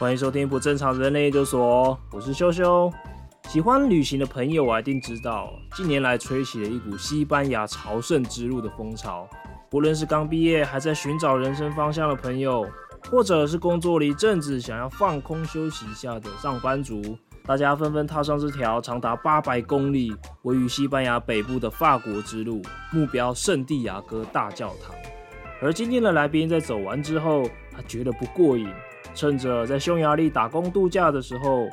欢迎收听不正常人类研究所，我是修修。喜欢旅行的朋友啊，一定知道，近年来吹起了一股西班牙朝圣之路的风潮。不论是刚毕业还在寻找人生方向的朋友，或者是工作了一阵子想要放空休息一下的上班族，大家纷纷踏上这条长达800公里、位于西班牙北部的法国之路，目标圣地亚哥大教堂。而今天的来宾在走完之后，他觉得不过瘾。趁着在匈牙利打工度假的时候，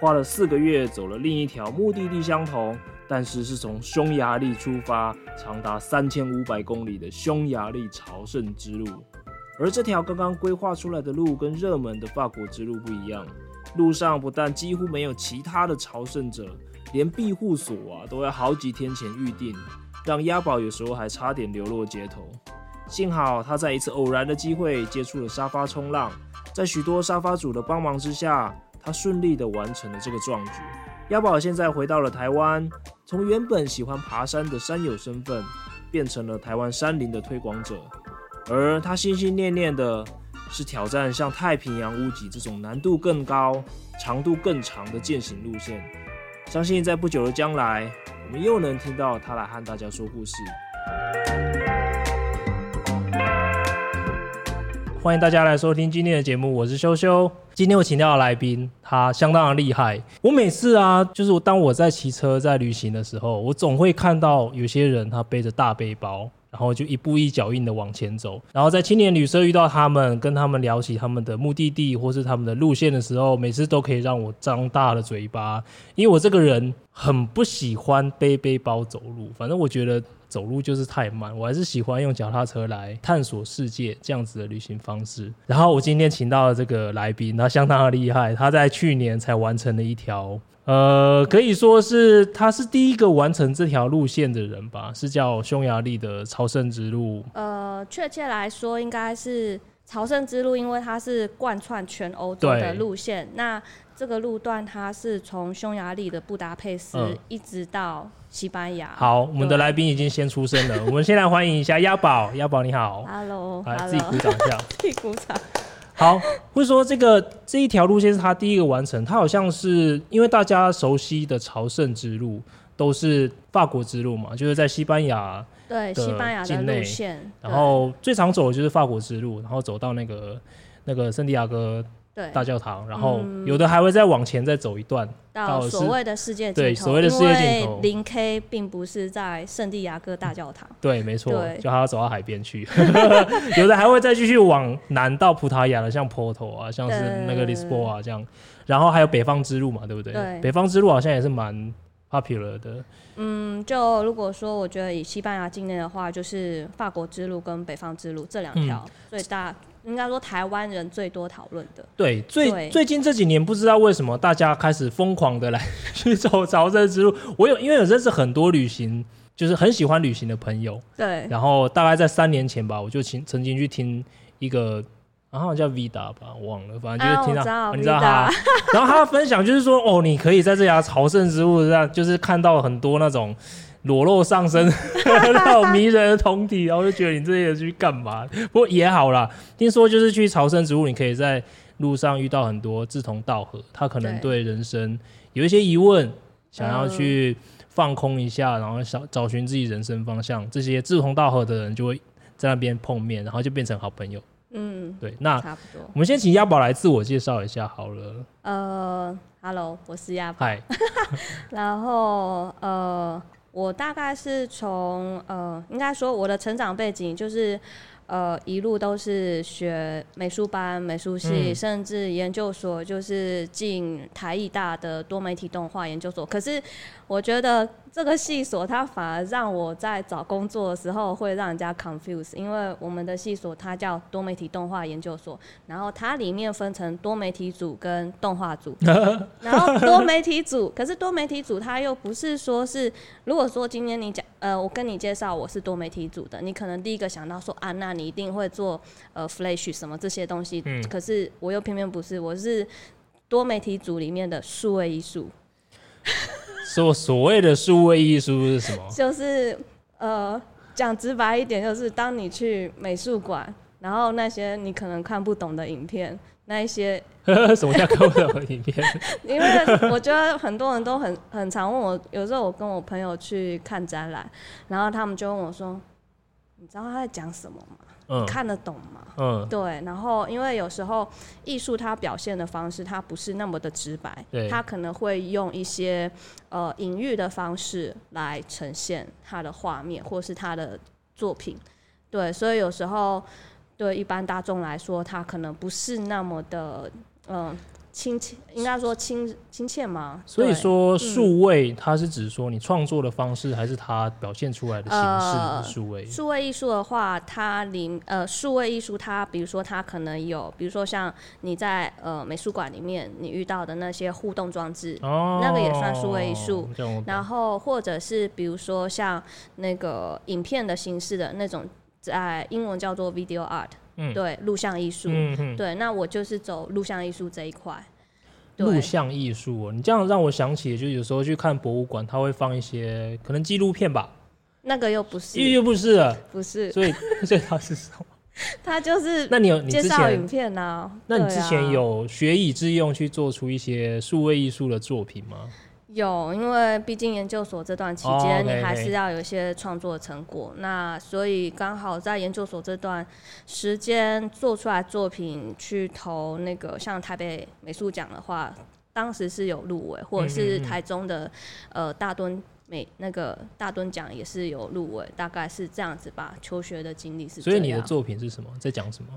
花了4个月走了另一条目的地相同，但是是从匈牙利出发，长达3500公里的匈牙利朝圣之路。而这条刚刚规划出来的路跟热门的法国之路不一样，路上不但几乎没有其他的朝圣者，连庇护所啊都要好几天前预定，让押宝有时候还差点流落街头。幸好他在一次偶然的机会接触了沙发冲浪，在许多沙发主的帮忙之下，他顺利的完成了这个壮举。押宝现在回到了台湾，从原本喜欢爬山的山友身份，变成了台湾山林的推广者。而他心心念念的是挑战像太平洋屋脊这种难度更高、长度更长的健行路线。相信在不久的将来，我们又能听到他来和大家说故事。欢迎大家来收听今天的节目，我是修修。今天我请到的来宾，他相当的厉害。我每次啊，就是当我在骑车在旅行的时候，我总会看到有些人他背着大背包，然后就一步一脚印的往前走。然后在青年旅社遇到他们，跟他们聊起他们的目的地或是他们的路线的时候，每次都可以让我张大了嘴巴，因为我这个人很不喜欢背背包走路，反正我觉得走路就是太慢，我还是喜欢用脚踏车来探索世界这样子的旅行方式。然后我今天请到的这个来宾，他相当的厉害，他在去年才完成了一条可以说是他是第一个完成这条路线的人吧，是叫匈牙利的朝圣之路。确切来说应该是朝圣之路，因为它是贯穿全欧洲的路线。那这个路段它是从匈牙利的布达佩斯一直到西班牙。好，我们的来宾已经先出声了，我们先来欢迎一下押宝。押宝你好。 Hello， 来自己鼓掌一下。自己鼓掌。好，会说这一条路线是他第一个完成，他好像是因为大家熟悉的朝圣之路都是法国之路嘛，就是在西班牙的境内，对，西班牙的路线，然后最常走的就是法国之路，然后走到那个圣地亚哥大教堂，然后有的还会再往前再走一段，到所谓的世界尽头。对，所谓的世界尽头，因为 0K 并不是在圣地亚哥大教堂。对，没错，就他要走到海边去。有的还会再继续往南到葡萄牙的，像 Porto 啊，像是那个 Lisboa 啊这样。然后还有北方之路嘛，对不对？对，北方之路好像也是蛮 popular 的。嗯，就如果说我觉得以西班牙境内的话，就是法国之路跟北方之路这两条最大。应该说台湾人最多讨论的。对，最近这几年不知道为什么大家开始疯狂的来去走朝圣之路。因为有认识很多旅行，就是很喜欢旅行的朋友。对。然后大概在3年前吧，我就曾经去听一个，好像叫 Vida 吧，我忘了，反正就是听到，你知道他，然后他分享就是说，哦，你可以在这条朝圣之路上，就是看到很多那种裸露上身那种迷人的酮体，然后就觉得你这些去干嘛？不过也好啦，听说就是去朝圣之路，你可以在路上遇到很多志同道合，他可能对人生有一些疑问，想要去放空一下，然后找寻自己人生方向，这些志同道合的人就会在那边碰面，然后就变成好朋友。嗯，对，那差不多。我们先请押宝来自我介绍一下好了。Hello， 我是押宝。嗨。然后我大概是从应该说我的成长背景就是一路都是学美术班、美术系，甚至研究所，就是进台艺大的多媒体动画研究所。可是我觉得这个系所它反而让我在找工作的时候会让人家 confuse， 因为我们的系所它叫多媒体动画研究所，然后它里面分成多媒体组跟动画组，然后多媒体组，可是多媒体组它又不是说是，如果说今天你讲我跟你介绍我是多媒体组的，你可能第一个想到说啊，那你一定会做Flash 什么这些东西，可是我又偏偏不是，我是多媒体组里面的数位艺术。所谓的数位艺术是什么？就是讲直白一点，就是当你去美术馆，然后那些你可能看不懂的影片，那一些什么叫抠手影片？因为我觉得很多人都很常问我，有时候我跟我朋友去看展览，然后他们就问我说：“你知道他在讲什么吗？嗯、看得懂吗？”嗯，对。然后因为有时候艺术它表现的方式它不是那么的直白，它可能会用一些隐喻的方式来呈现它的画面或是它的作品。对，所以有时候对一般大众来说，它可能不是那么的亲，应该说亲切嘛。所以说数位它是指说你创作的方式，还是它表现出来的形式？数位艺术的话，它数位艺术它比如说它可能有，比如说像你在美术馆里面你遇到的那些互动装置，哦、那个也算数位艺术。然后或者是比如说像那个影片的形式的那种，在英文叫做 video art。嗯、对，录像艺术、嗯、对，那我就是走录像艺术这一块。录像艺术、哦、你这样让我想起，就有时候去看博物馆，他会放一些可能纪录片吧。那个又不是了，不是。所以它是什么？它就是介绍影片啊。那你之前有学以致用去做出一些数位艺术的作品吗？有，因为毕竟研究所这段期间你还是要有一些创作成果、oh, okay, okay. 那所以刚好在研究所这段时间做出来作品去投那个像台北美术奖的话，当时是有入围，或者是台中的大墩奖也是有入围，大概是这样子吧。求学的经历是这样。所以你的作品是什么？在讲什么？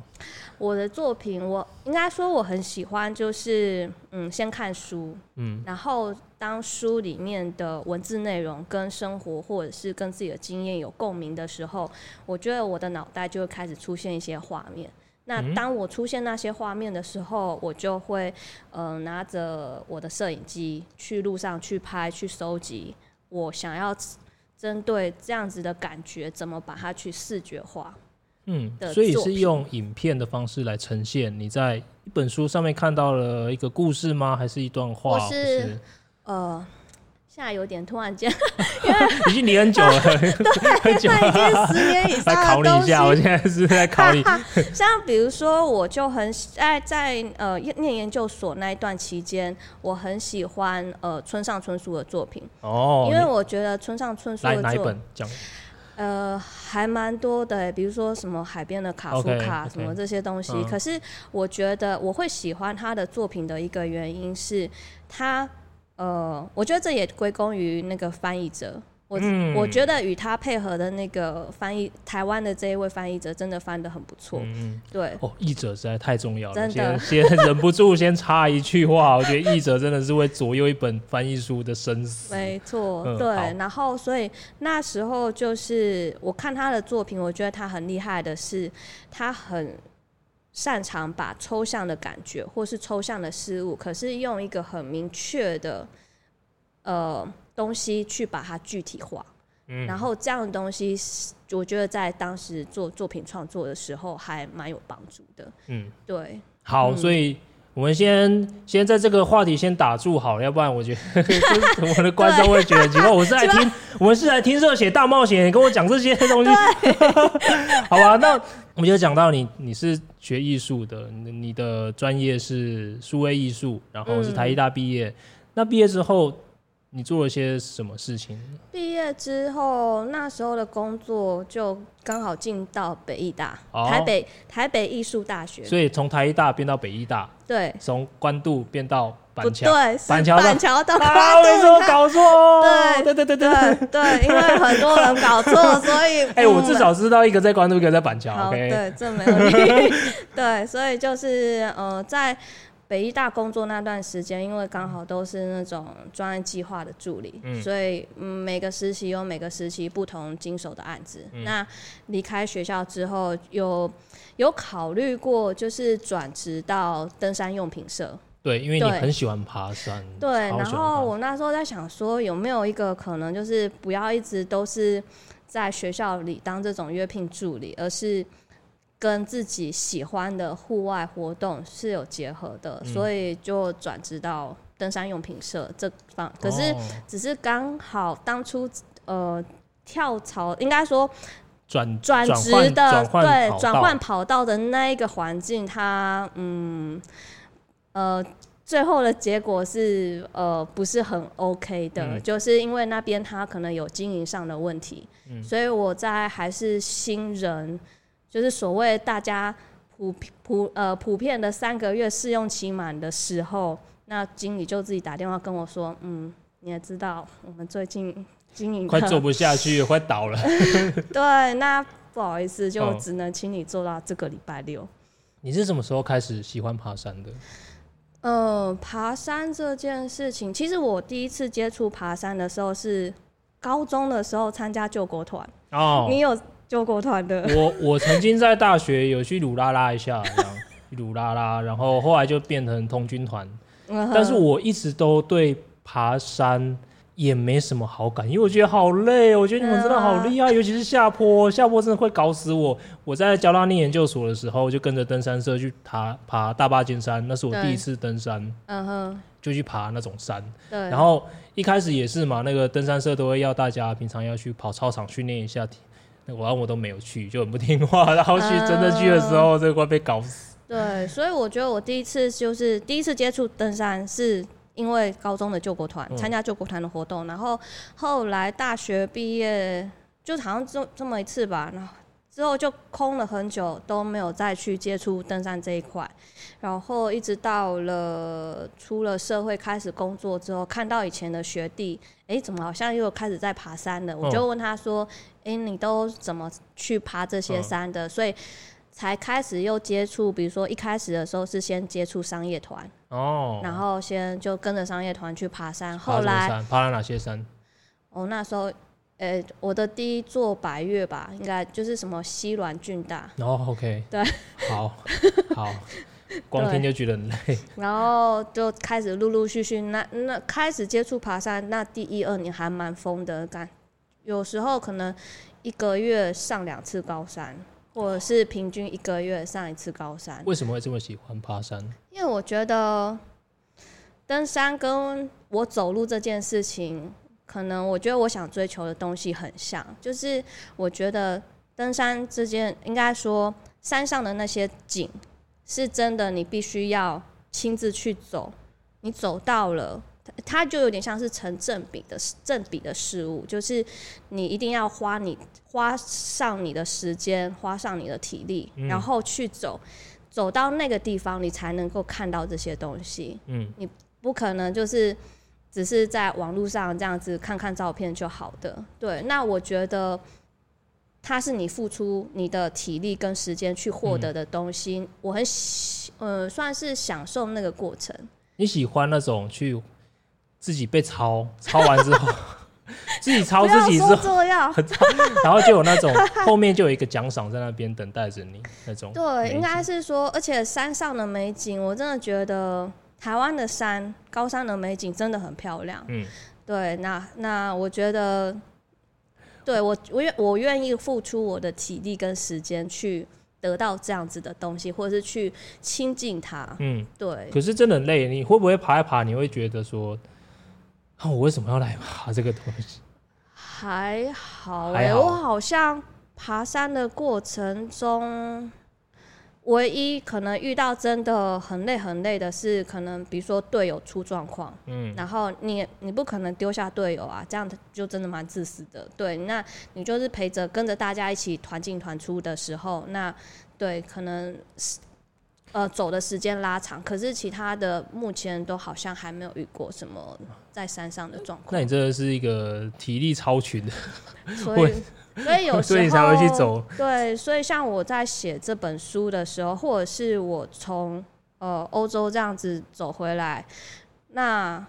我的作品，我应该说我很喜欢，就是先看书，然后当书里面的文字内容跟生活或者是跟自己的经验有共鸣的时候，我觉得我的脑袋就会开始出现一些画面。那当我出现那些画面的时候，我就会拿着我的摄影机去路上去拍，去收集。我想要针对这样子的感觉，怎么把它去视觉化？所以是用影片的方式来呈现。你在一本书上面看到了一个故事吗？还是一段话？我是现在有点突然间，因为已经离很久了，很久了，已经10年以上的东西。来考你一下，我现在是在考你。像比如说，我就很在念研究所那一段期间，我很喜欢村上春树的作品。哦，因为我觉得村上春树的作品哪一本讲？还蛮多的，比如说什么海边的卡夫卡什么这些东西。可是我觉得我会喜欢他的作品的一个原因是他。我觉得这也归功于那个翻译者，我觉得与他配合的那个翻译，台湾的这一位翻译者真的翻得很不错。对，译者实在太重要了，真的先忍不住先插一句话，我觉得译者真的是会左右一本翻译书的生死。没错，对。然后所以那时候就是我看他的作品，我觉得他很厉害的是，他很擅长把抽象的感觉或是抽象的事物，可是用一个很明确的东西去把它具体化。然后这样的东西我觉得在当时做作品创作的时候还蛮有帮助的。对。好，所以我们先在这个话题先打住好了，要不然我觉得我的观众会觉得奇怪，我们是来听热血大冒险，你跟我讲这些东西，好吧？那我们就讲到你是学艺术的，你的专业是数位艺术，然后是台艺大毕业。那毕业之后你做了些什么事情？毕业之后，那时候的工作就刚好进到北艺大，台北艺术大学。所以从台艺大变到北艺大，对，从关渡变到板桥，对，板桥到关渡。啊，为什么搞错？对，因为很多人搞错，所以我至少知道一个在关渡，一个在板桥。好，对，这没问题。对，所以就是在北医大工作那段时间，因为刚好都是那种专案计划的助理，所以每个实习有每个实习不同经手的案子。那离开学校之后，有考虑过就是转职到登山用品社。对，因为你很喜欢爬山。对，然后我那时候在想说，有没有一个可能就是不要一直都是在学校里当这种约聘助理，而是跟自己喜欢的户外活动是有结合的，所以就转职到登山用品社这方。可是只是刚好当初跳槽，应该说转换跑道的那一个环境，它最后的结果是不是很 OK 的，就是因为那边它可能有经营上的问题，所以我在还是新人，就是所谓大家普遍的3个月试用期满的时候，那经理就自己打电话跟我说，你也知道我们最近经营快做不下去快倒了对，那不好意思，就只能请你做到这个礼拜六。你是什么时候开始喜欢爬山的？爬山这件事情，其实我第一次接触爬山的时候是高中的时候参加救国团。你有救国团的？我曾经在大学有去鲁拉拉一下鲁拉拉，然后后来就变成童军团，但是我一直都对爬山也没什么好感，因为我觉得好累，我觉得你们真的好厉害，尤其是下坡，下坡真的会搞死我。我在交大念研究所的时候，就跟着登山社去爬大霸尖山，那是我第一次登山，就去爬那种山。然后一开始也是嘛，那个登山社都会要大家平常要去跑操场训练一下，我都没有去，就很不听话，然后去真的去的时候，就快被搞死。对，所以我觉得我第一次接触登山是。因为高中的救国团参加救国团的活动，然后后来大学毕业就好像这么一次吧，然后之后就空了很久都没有再去接触登山这一块，然后一直到了出了社会开始工作之后，看到以前的学弟怎么好像又开始在爬山了，我就问他说你都怎么去爬这些山的，所以才开始又接触，比如说一开始的时候是先接触商业团，然后先就跟着商业团去爬山，后来爬了哪些山？那时候，我的第一座百岳吧，应该就是什么西峦峻大。OK， 对，好，光听就觉得很累。然后就开始陆续那开始接触爬山，那第1、2年还蛮疯的，有时候可能1个月上2次高山。或者是平均1个月上1次高山。为什么会这么喜欢爬山？因为我觉得登山跟我走路这件事情，可能我觉得我想追求的东西很像，就是我觉得登山之间应该说山上的那些景是真的你必须要亲自去走，你走到了它就有点像是成正比的事物，就是你一定要花上你的时间，花上你的体力，然后去走到那个地方，你才能够看到这些东西。你不可能就是只是在网络上这样子看看照片就好的。对，那我觉得它是你付出你的体力跟时间去获得的东西，我很算是享受那个过程。你喜欢那种去？自己被抄完之后自己抄自己之后然后就有那种后面就有一个奖赏在那边等待着你那种。对，应该是说，而且山上的美景，我真的觉得台湾的山高山的美景真的很漂亮。对，那我觉得对我愿意付出我的体力跟时间去得到这样子的东西，或者是去亲近它。对。可是真的很累，你会不会爬一爬，你会觉得说？我为什么要来爬这个东西？还好我好像爬山的过程中，唯一可能遇到真的很累的是，可能比如说队友出状况，然后你不可能丢下队友啊，这样就真的蛮自私的。对，那你就是陪着跟着大家一起团进团出的时候，那对可能走的时间拉长，可是其他的目前都好像还没有遇过什么在山上的状况。那你真的是一个体力超群的，所以有时候所以才会去走。对，所以像我在写这本书的时候，或者是我从欧洲这样子走回来，那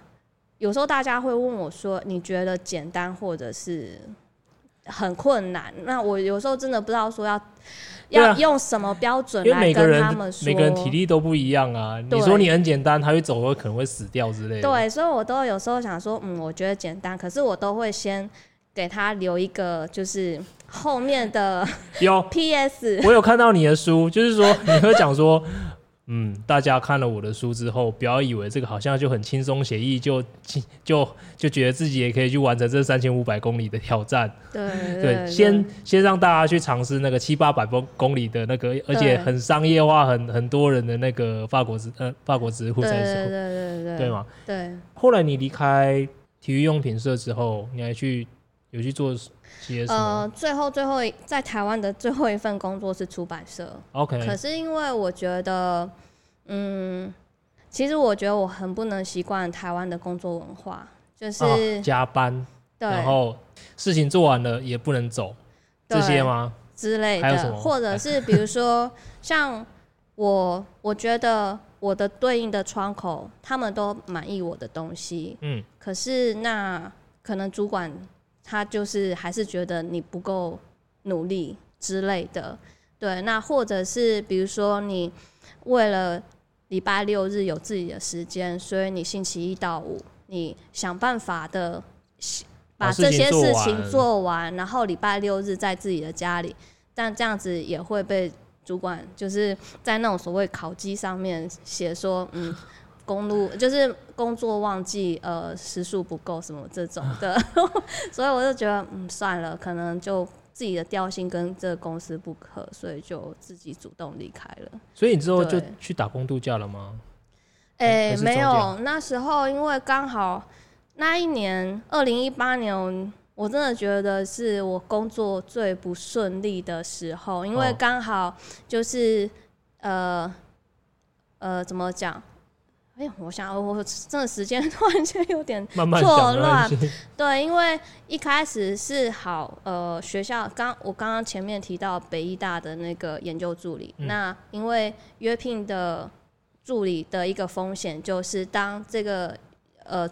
有时候大家会问我说，你觉得简单或者是很困难？那我有时候真的不知道说要用什么标准来跟他们说，因为每个人体力都不一样啊。你说你很简单，他会走可能会死掉之类的。对，所以我都有时候想说，我觉得简单，可是我都会先给他留一个，就是后面的有PS。我有看到你的书，就是说你会讲说大家看了我的书之后，不要以为这个好像就很轻松写意，就觉得自己也可以去完成这3500公里的挑战。 对，先让大家去尝试那个700-800公里的那个，而且很商业化，很多人的那个法国职护在手，对吗？对。后来你离开体育用品社之后，你还有去做些什么？最后在台湾的最后一份工作是出版社。OK。可是因为我觉得，其实我觉得我很不能习惯台湾的工作文化，就是加班，对，然后事情做完了也不能走，这些吗？之类的，还有什么？或者是比如说，像我觉得我的对应的窗口，他们都满意我的东西，可是那可能主管。他就是还是觉得你不够努力之类的，对。那或者是比如说你为了礼拜六日有自己的时间，所以你星期一到五你想办法的把这些事情做完，然后礼拜六日在自己的家里，但这样子也会被主管就是在那种所谓考绩上面写说就是工作旺季，时数不够什么这种的，所以我就觉得算了，可能就自己的调性跟这个公司不合，所以就自己主动离开了。所以你之后就去打工度假了吗？没有，那时候因为刚好那一年2018年，我真的觉得是我工作最不顺利的时候，因为刚好就是怎么讲？我想我真的时间突然间有点错乱，对，因为一开始是学校我刚刚前面提到北医大的那个研究助理，那因为约聘的助理的一个风险就是当这个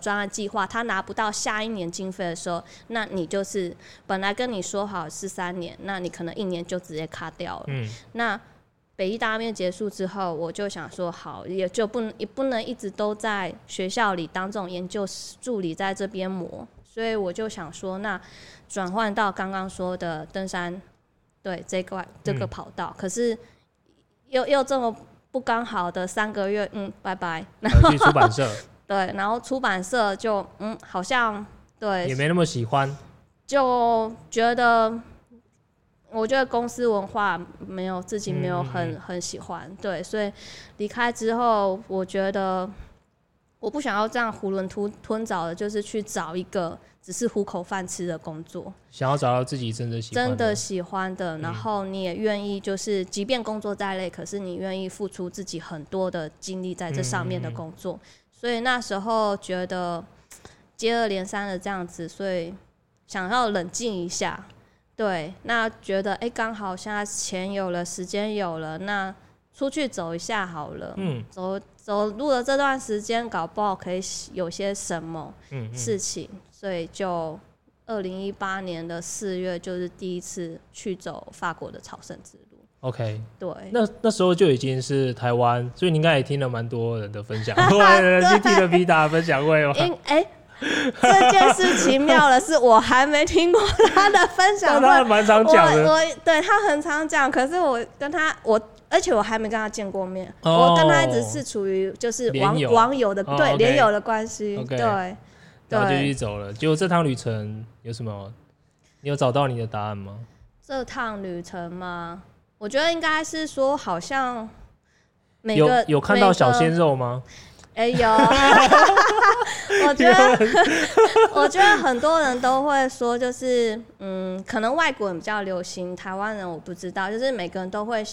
专案计划他拿不到下一年经费的时候，那你就是本来跟你说好是3年，那你可能1年就直接卡掉了，那。北医大面结束之后，我就想说好，也不能一直都在学校里当这种研究助理在这边磨，所以我就想说，那转换到刚刚说的登山，对这个跑道，可是又这么不刚好的3个月，拜拜。然后去出版社，对，然后出版社就好像对也没那么喜欢，就觉得。我觉得公司文化没有很喜欢，对，所以离开之后，我觉得我不想要这样囫囵吞枣的，就是去找一个只是糊口饭吃的工作。想要找到自己真的喜欢的，然后你也愿意，就是即便工作再累，可是你愿意付出自己很多的精力在这上面的工作。所以那时候觉得接二连三的这样子，所以想要冷静一下。对，那觉得刚好现在钱有了，时间有了，那出去走一下好了。走路的这段时间，搞不好可以有些什么事情，所以就2018年4月，就是第一次去走法国的朝圣之路。OK， 对，那时候就已经是台湾，所以你应该也听了蛮多人的分享，去听了 Vida 分享会吗？这件事奇妙的是，我还没听过他的分享会。他蛮常讲的，对，他很常讲。可是我跟他，而且我还没跟他见过面。我跟他一直是处于就是网友的对连友的关系。对，然后就去走了。结果这趟旅程有什么？你有找到你的答案吗？这趟旅程吗？我觉得应该是说，好像每个有看到小鲜肉吗？有，我觉得很多人都会说，就是可能外国人比较流行，台湾人我不知道，就是每个人都会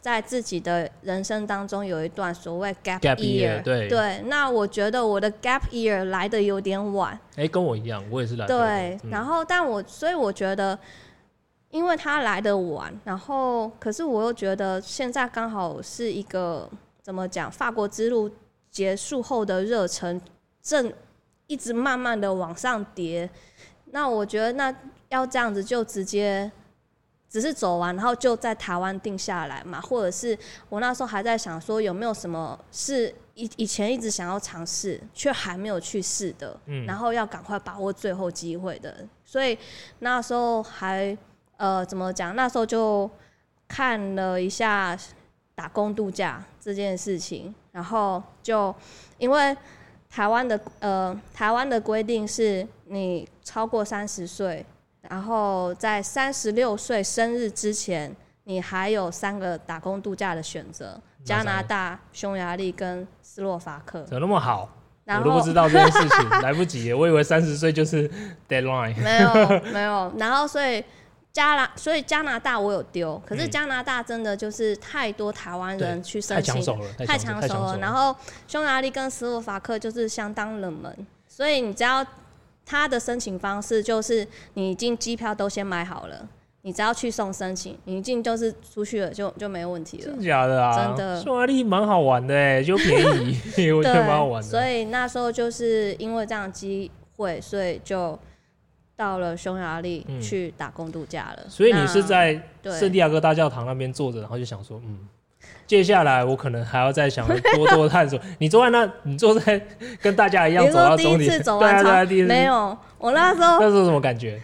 在自己的人生当中有一段所谓 gap year， 对，那我觉得我的 gap year 来得有点晚，跟我一样，我也是来得晚，对，然后所以我觉得。因为他来得晚，然后可是我又觉得现在刚好是一个怎么讲，法国之路结束后的热忱正一直慢慢的往上叠，那我觉得那要这样子就直接只是走完，然后就在台湾定下来嘛，或者是我那时候还在想说有没有什么是以前一直想要尝试却还没有去试的，然后要赶快把握最后机会的，所以那时候还怎么讲？那时候就看了一下打工度假这件事情，然后就因为台湾的规定是你超过30岁，然后在36岁生日之前你还有3个打工度假的选择，加拿大、匈牙利跟斯洛伐克。怎么那么好，我都不知道这件事情。来不及耶，我以为30岁就是 deadline。 没有，然后所以加拿大我有丢，可是加拿大真的就是太多台湾人去申请，太抢手了。然后匈牙利跟斯洛伐克就是相当冷门，所以你只要他的申请方式就是你已经机票都先买好了，你只要去送申请，你已经就是出去了，就没有问题了。真的假的啊？真的，匈牙利蛮好玩的耶，就便宜，我觉得蛮好玩的。所以那时候就是因为这样的机会，所以就到了匈牙利去打工度假了。所以你是在圣地亚哥大教堂那边坐着，然后就想说，接下来我可能还要再想多探索。你坐在那，你坐在跟大家一样走到终点，第一次走完场，没有，我那时候什么感觉？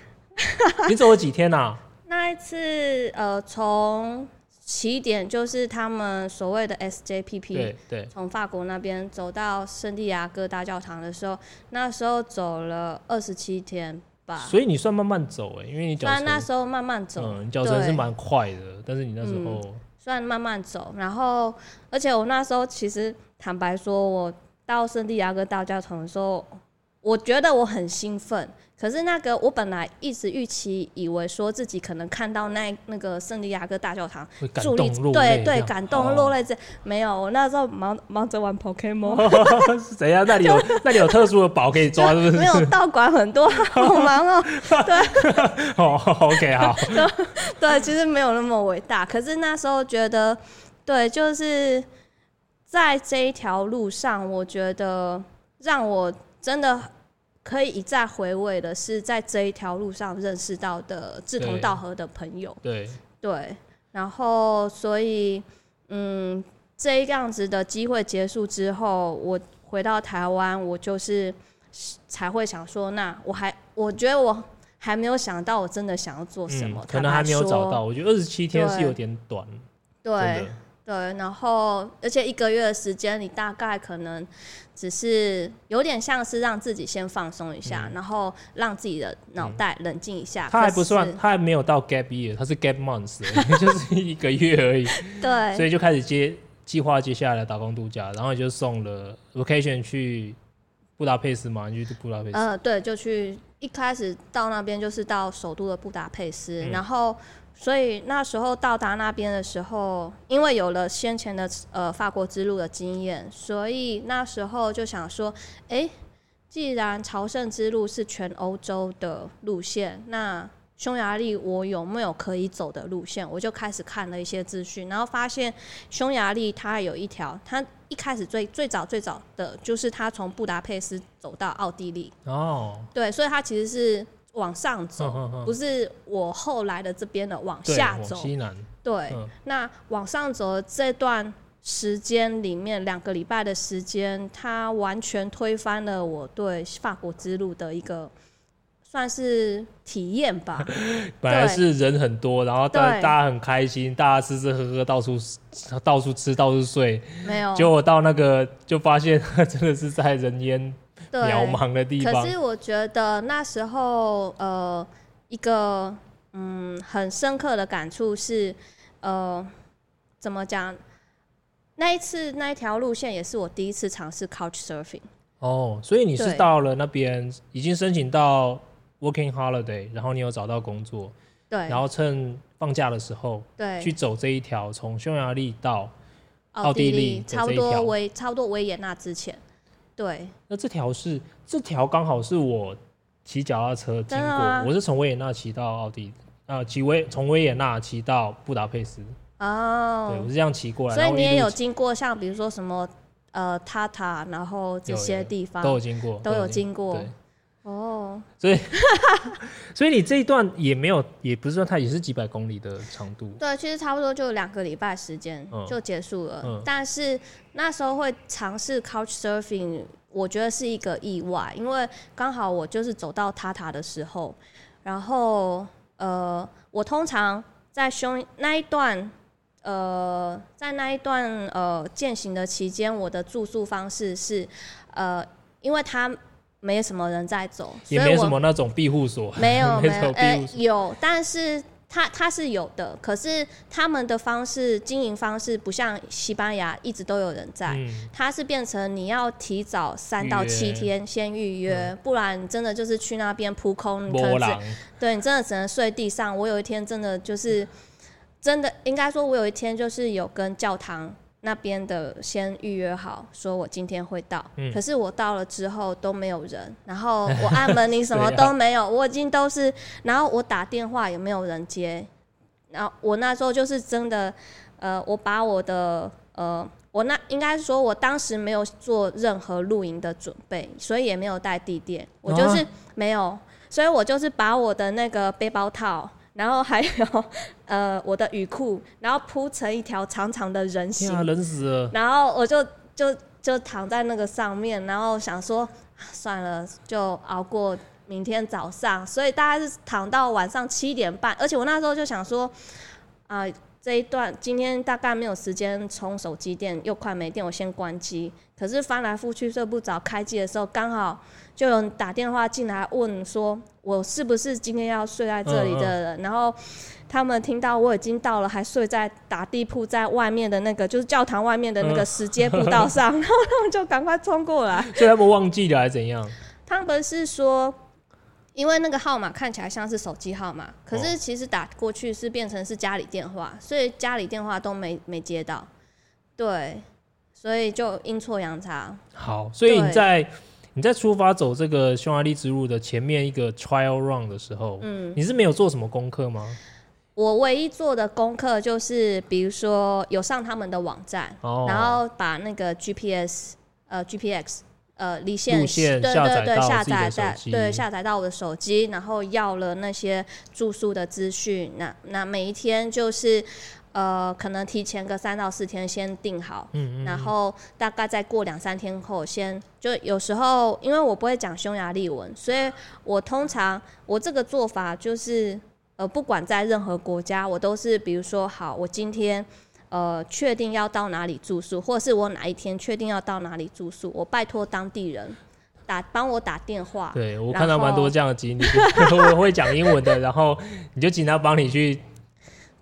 你走了几天啊？那一次从起点就是他们所谓的 SJPP， 从法国那边走到圣地亚哥大教堂的时候，那时候走了27天吧。所以你算慢慢走耶，因为你脚程，虽然那时候慢慢走，你脚程是蛮快的，但是你那时候算慢慢走。然后而且我那时候其实坦白说，我到圣地亚哥大教堂的时候，我觉得我很兴奋，可是那个我本来一直预期以为说自己可能看到那个圣地亚哥大教堂，助力对感动落泪这，没有，我那时候忙着玩 Pokémon。是怎样？那里有特殊的宝可以抓，是不是？没有，道馆很多，好忙哦。对。哦，OK， 好。对，其实没有那么伟大，可是那时候觉得，对，就是在这一条路上，我觉得让我真的可以一再回味的是在这一条路上认识到的志同道合的朋友。对，然后所以这样子的机会结束之后，我回到台湾，我就是才会想说，那我觉得我还没有想到我真的想要做什么，可能还没有找到。我觉得27天是有点短。对，然后而且1个月的时间，你大概可能只是有点像是让自己先放松一下，然后让自己的脑袋冷静一下。他还没有到 gap year， 他是 gap months， 就是1个月而已。对，所以就开始计划接下来打工度假，然后就送了 vacation 去布达佩斯嘛，你去布达佩斯？对，就去一开始到那边就是到首都的布达佩斯，然后。所以那时候到达那边的时候，因为有了先前的法国之路的经验，所以那时候就想说，既然朝圣之路是全欧洲的路线，那匈牙利我有没有可以走的路线？我就开始看了一些资讯，然后发现匈牙利它有一条，它一开始最早的就是它从布达佩斯走到奥地利。对，所以它其实是往上走，不是我后来的这边的往下走，往西南。对，那往上走的这段时间里面，2个礼拜的时间，它完全推翻了我对法国之路的一个算是体验吧。本来是人很多，然后大家很开心，大家吃吃喝喝，到处吃，到处睡，没有。结果我到那个就发现，真的是在人烟渺茫的地方。可是我觉得那时候一个很深刻的感触是怎么讲，那一条路线也是我第一次尝试 Couchsurfing。 所以你是到了那边已经申请到 working holiday， 然后你有找到工作，对，然后趁放假的时候去走这一条从匈牙利到奥地利的这一条，差不多维也纳之前。对，那这条刚好是我骑脚踏车经过，我是从维也纳骑到奥地利，从维也纳骑到布达佩斯。对，我是这样骑过来。所以你也有经过像比如说什么塔塔，然后这些地方都有经过。对，所以你这一段也不是说它也是几百公里的长度。对，其实差不多就2个礼拜时间就结束了。但是那时候会尝试 Couchsurfing， 我觉得是一个意外，因为刚好我就是走到塔塔的时候，然后我通常在那一段在那一段践行的期间，我的住宿方式是因为它没什么人在走，也没什么那种庇护所，没有没有、有，但是它是有的，可是他们的方式经营方式不像西班牙一直都有人在，它是变成你要提早3到7天先预约，不然真的就是去那边扑空，你可能对你真的只能睡地上。我有一天真的就是真的应该说，我有一天就是有跟教堂那边的先预约好，说我今天会到，可是我到了之后都没有人，然后我按门铃什么都没有，我已经都是，然后我打电话也没有人接，然后我那时候就是真的，我把我的我那应该说我当时没有做任何露营的准备，所以也没有带地垫，我就是没有，所以我就是把我的那个背包套。然后还有我的雨裤，然后铺成一条长长的人形，冷死了。然后我就躺在那个上面，然后想说算了，就熬过明天早上。所以大概是躺到晚上7点半，而且我那时候就想说啊、这一段今天大概没有时间充手机电，又快没电，我先关机。可是翻来覆去睡不着，开机的时候刚好就有人打电话进来问说我是不是今天要睡在这里的人，然后他们听到我已经到了，还睡在打地铺在外面的那个就是教堂外面的那个石阶步道上，然后他们就赶快冲过来。所以他们忘记了还是怎样？他们是说因为那个号码看起来像是手机号码，可是其实打过去是变成是家里电话，所以家里电话都没接到，对，所以就阴错阳差。好，所以你在出发走这个匈牙利之路的前面一个 trial run 的时候，你是没有做什么功课吗？我唯一做的功课就是比如说有上他们的网站，然后把那个 GPX 离线路线下载到我的手机，然后要了那些住宿的资讯，那每一天就是可能提前个3到4天先定好，然后大概再过2-3天后先，就有时候因为我不会讲匈牙利文，所以我通常我这个做法就是不管在任何国家，我都是比如说好，我今天确定要到哪里住宿，或是我哪一天确定要到哪里住宿，我拜托当地人帮我打电话。对，我看到蛮多这样的经历，我会讲英文的，然后你就请他帮你去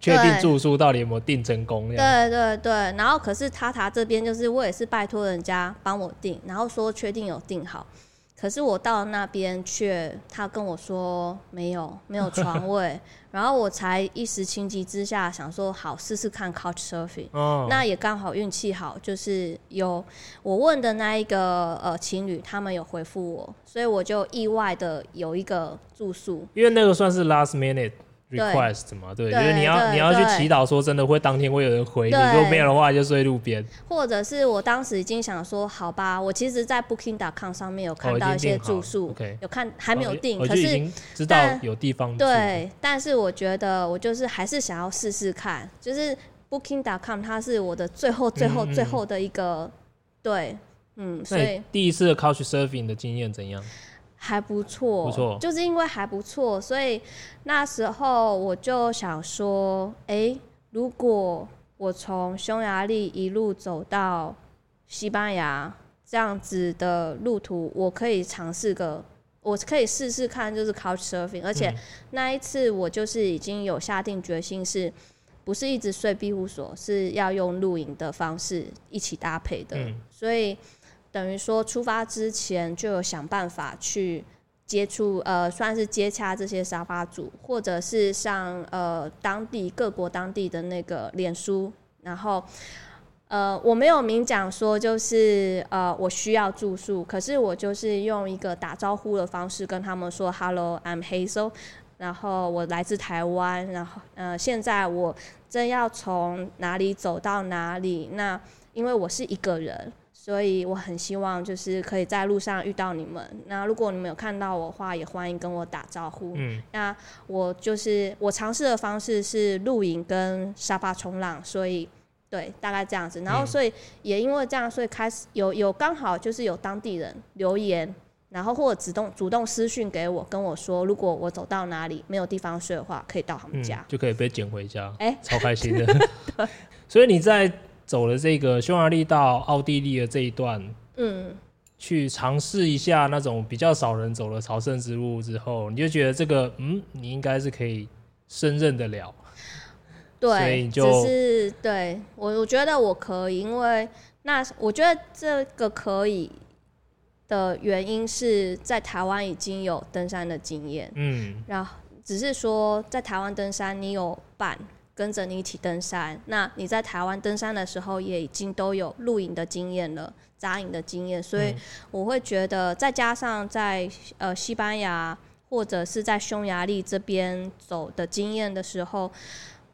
确定住宿到底有没有订成功。对对对，然后可是塔这边就是我也是拜托人家帮我订，然后说确定有订好，可是我到那边却他跟我说没有床位，然后我才一时情急之下想说好试试看 Couchsurfing，那也刚好运气好，就是有我问的那一个情侣他们有回复我，所以我就意外的有一个住宿，因为那个算是 last minute request 嘛， 对，就是你要去祈祷说真的会当天会有人回你，如果没有的话就睡路边，或者是我当时已经想说好吧，我其实在 booking.com 上面有看到一些住宿，有看还没有订，可是已经知道有地方住，对，但是我觉得我就是还是想要试试看，就是 booking.com 它是我的最后的一个，对，所以第一次的 Couchsurfing 的经验怎样？还不错，就是因为还不错，所以那时候我就想说如果我从匈牙利一路走到西班牙这样子的路途，我可以试试看就是 Couchsurfing， 而且那一次我就是已经有下定决心，是不是一直睡庇护所，是要用露营的方式一起搭配的，所以等于说出发之前就有想办法去接触算是接洽这些沙发主，或者是上各国当地的那个脸书，然后我没有明讲说就是我需要住宿，可是我就是用一个打招呼的方式跟他们说 Hello I'm Hazel， 然后我来自台湾，然后现在我正要从哪里走到哪里，那因为我是一个人，所以我很希望就是可以在路上遇到你们，那如果你们有看到我的话也欢迎跟我打招呼，那我尝试的方式是露营跟沙发冲浪，所以对大概这样子，然后所以也因为这样，所以开始有刚好就是有当地人留言，然后或者主动私讯给我，跟我说如果我走到哪里没有地方睡的话，可以到他们家，就可以被捡回家，超开心的对，所以你在走了这个匈牙利到奥地利的这一段，去尝试一下那种比较少人走的朝圣之路之后，你就觉得这个你应该是可以胜任得了，对，所以就只是对我觉得我可以，因为那我觉得这个可以的原因是在台湾已经有登山的经验，然后只是说在台湾登山你有伴跟着你一起登山，那你在台湾登山的时候也已经都有露营的经验了，扎营的经验，所以我会觉得再加上在西班牙或者是在匈牙利这边走的经验的时候，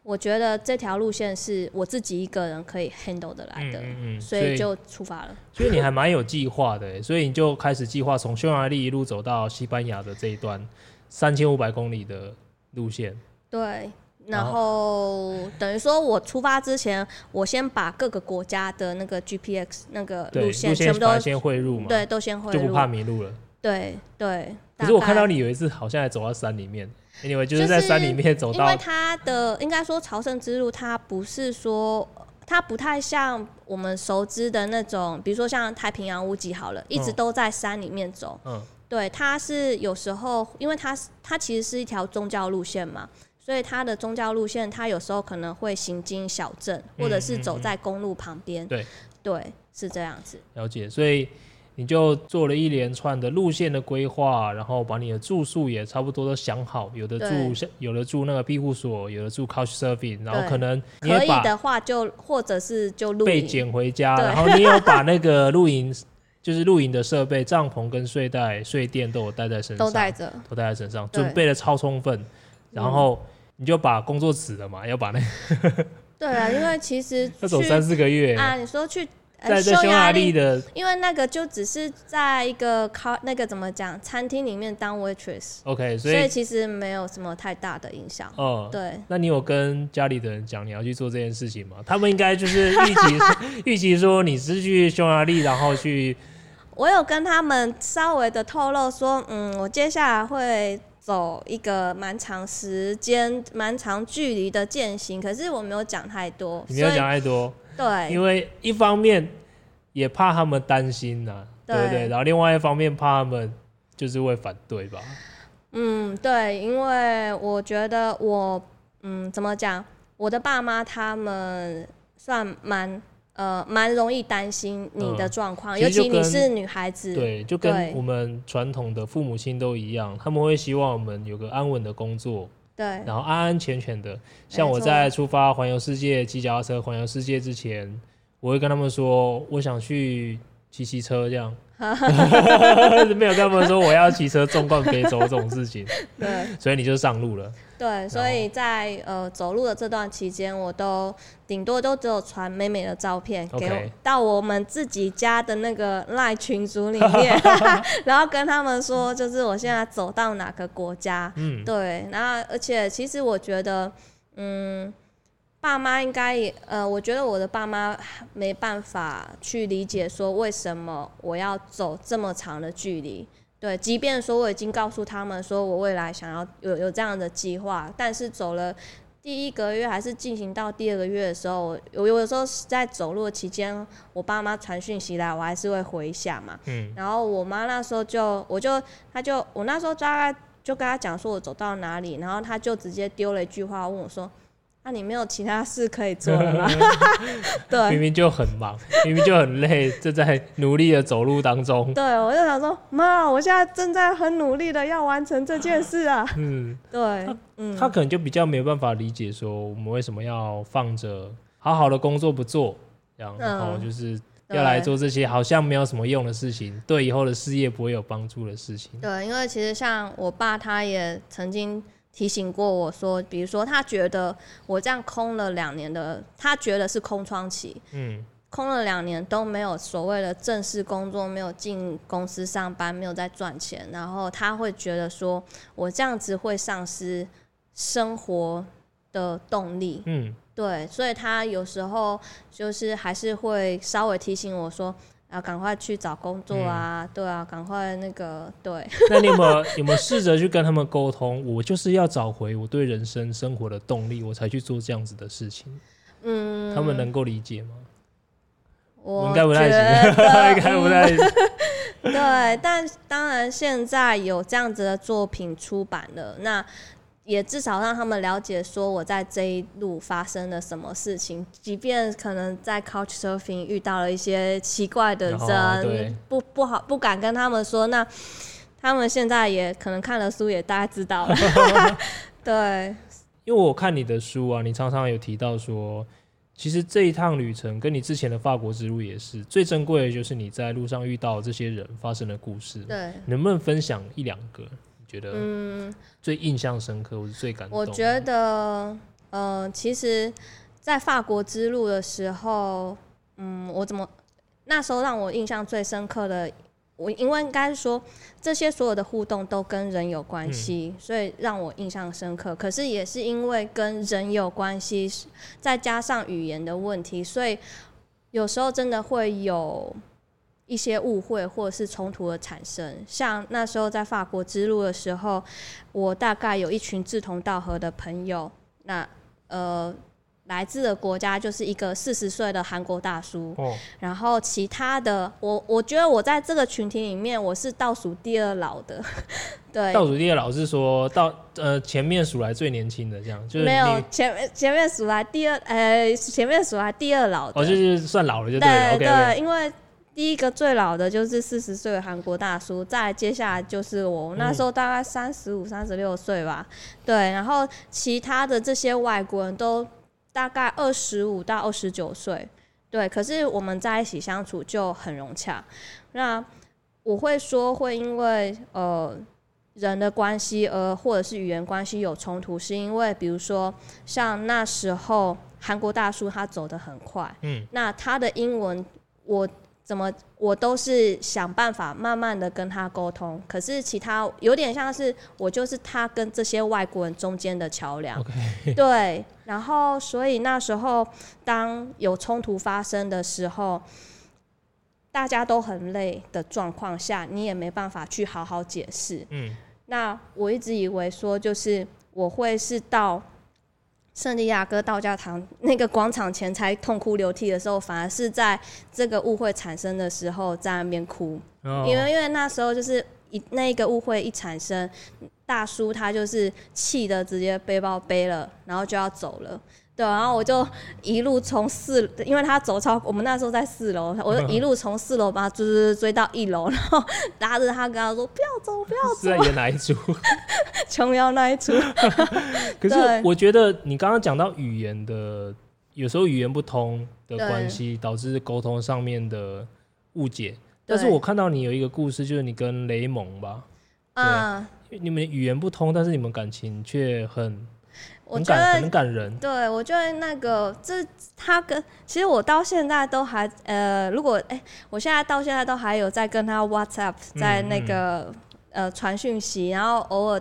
我觉得这条路线是我自己一个人可以 handle 得来的，所以就出发了。所以你还蛮有计划的，所以你就开始计划从匈牙利一路走到西班牙的这一段3500公里的路线。对，然后等于说我出发之前，我先把各个国家的那个 GPX 那个路线全部都先汇入嘛，对，都先汇入，就不怕迷路了。对对。可是我看到你有一次好像还走到山里面，anyway， 就是在山里面走到，因为它的应该说朝圣之路，它不是说它不太像我们熟知的那种，比如说像太平洋屋脊好了，一直都在山里面走。对，它是有时候因为它其实是一条宗教路线嘛。所以它的宗教路线，它有时候可能会行经小镇，或者是走在公路旁边。对，是这样子。了解，所以你就做了一连串的路线的规划，然后把你的住宿也差不多都想好，有的住那个庇护所，有的住 Couchsurfing， 然后可能你也把可以的话就或者是就露营被捡回家，然后你有把那个露营。就是露营的设备，帐篷跟睡袋、睡垫都有带在身上，都带在身上，准备的超充分，然后。你就把工作辞了嘛，要把那個对啊，因为其实要走3-4个月啊。你说去在匈牙利的，因为那个就只是在一个那个怎么讲，餐厅里面当 waitress。OK， 所以其实没有什么太大的影响。对。那你有跟家里的人讲你要去做这件事情吗？他们应该就是预期说你是去匈牙利，然后去。我有跟他们稍微的透露说，我接下来会。走一个蛮长时间、蛮长距离的健行，可是我没有讲太多。你没有讲太多，对，因为一方面也怕他们担心呐，对不对？然后另外一方面怕他们就是会反对吧。对，因为我觉得我怎么讲，我的爸妈他们算蛮容易担心你的状况，尤其你是女孩子，对，就跟我们传统的父母亲都一样，他们会希望我们有个安稳的工作，对，然后安安全全的。像我在出发环游世界、骑脚踏车环游世界之前，我会跟他们说，我想去骑车这样，没有跟他们说我要骑车纵贯北走这种事情，对，所以你就上路了。对，所以在走路的这段期间，我都顶多都只有传妹妹的照片给我到我们自己家的那个 LINE 群组里面然后跟他们说就是我现在走到哪个国家，对，然后而且其实我觉得爸妈应该也我觉得我的爸妈没办法去理解说为什么我要走这么长的距离，对，即便说我已经告诉他们说我未来想要有这样的计划，但是走了第一个月还是进行到第二个月的时候，我有的时候在走路的期间，我爸妈传讯息来，我还是会回一下嘛。然后我妈那时候我那时候大概就跟她讲说我走到哪里，然后她就直接丢了一句话问我说：“那你没有其他事可以做了吗？”对，明明就很忙，明明就很累，正在努力的走路当中。对，我就想说，妈，我现在正在很努力的要完成这件事啊。对，他可能就比较没有办法理解说我们为什么要放着好好的工作不做，然后就是要来做这些好像没有什么用的事情，对以后的事业不会有帮助的事情。对，因为其实像我爸他也曾经提醒过我说，比如说他觉得我这样空了2年的，他觉得是空窗期，空了2年都没有所谓的正式工作，没有进公司上班，没有在赚钱，然后他会觉得说我这样子会丧失生活的动力，对，所以他有时候就是还是会稍微提醒我说，然后赶快去找工作啊，对啊，赶快那个对。那你有没有试着去跟他们沟通？我就是要找回我对人生生活的动力，我才去做这样子的事情。嗯，他们能够理解吗？我应该不太行，应该不太行。对，但当然现在有这样子的作品出版了，那也至少让他们了解说我在这一路发生了什么事情，即便可能在 Couchsurfing 遇到了一些奇怪的人，不敢跟他们说，那他们现在也可能看了书也大概知道了。对，因为我看你的书啊，你常常有提到说其实这一趟旅程跟你之前的法国之路也是，最珍贵的就是你在路上遇到这些人发生的故事。对，能不能分享一两个你觉得最印象深刻或是最感动？我觉得其实在法国之路的时候，那时候让我印象最深刻的，我因为应该说这些所有的互动都跟人有关系，所以让我印象深刻。可是也是因为跟人有关系，再加上语言的问题，所以有时候真的会有一些误会或者是冲突的产生。像那时候在法国之路的时候，我大概有一群志同道合的朋友，那来自的国家就是一个40岁的韩国大叔，然后其他的我觉得我在这个群体里面我是倒数第二老的，对，倒数第二老是说到前面数来最年轻的这样，就是没有前面数来第二前面数来第二老的，就是算老了就对了，对对、okay, okay ，因为第一个最老的就是40岁的韩国大叔，再来接下来就是我，那时候大概35、36岁吧，对，然后其他的这些外国人都大概25到29岁，对，可是我们在一起相处就很融洽。那我会说会因为人的关系或者是语言关系有冲突，是因为比如说像那时候韩国大叔他走得很快，那他的英文我都是想办法慢慢的跟他沟通，可是其他有点像是我就是他跟这些外国人中间的桥梁， okay. 对，然后所以那时候当有冲突发生的时候，大家都很累的状况下，你也没办法去好好解释，那我一直以为说就是我会是到圣地亚哥道教堂那个广场前才痛哭流涕的时候，反而是在这个误会产生的时候在那边哭，因为那时候就是那个误会一产生，大叔他就是气的直接背包背了，然后就要走了，对，然后我就一路从四，因为他走超，我们那时候在4楼，我就一路从4楼把他追到1楼，然后拉着他跟他说不要走不要走。是在演哪一出？琼瑶那一出。可是我觉得你刚刚讲到语言的，有时候语言不通的关系导致沟通上面的误解，但是我看到你有一个故事，就是你跟雷蒙吧，你们语言不通，但是你们感情却很感人。对，我觉得那个其实我到现在都还我现在到现在都还有在跟他 WhatsApp 在那个传讯息，然后偶尔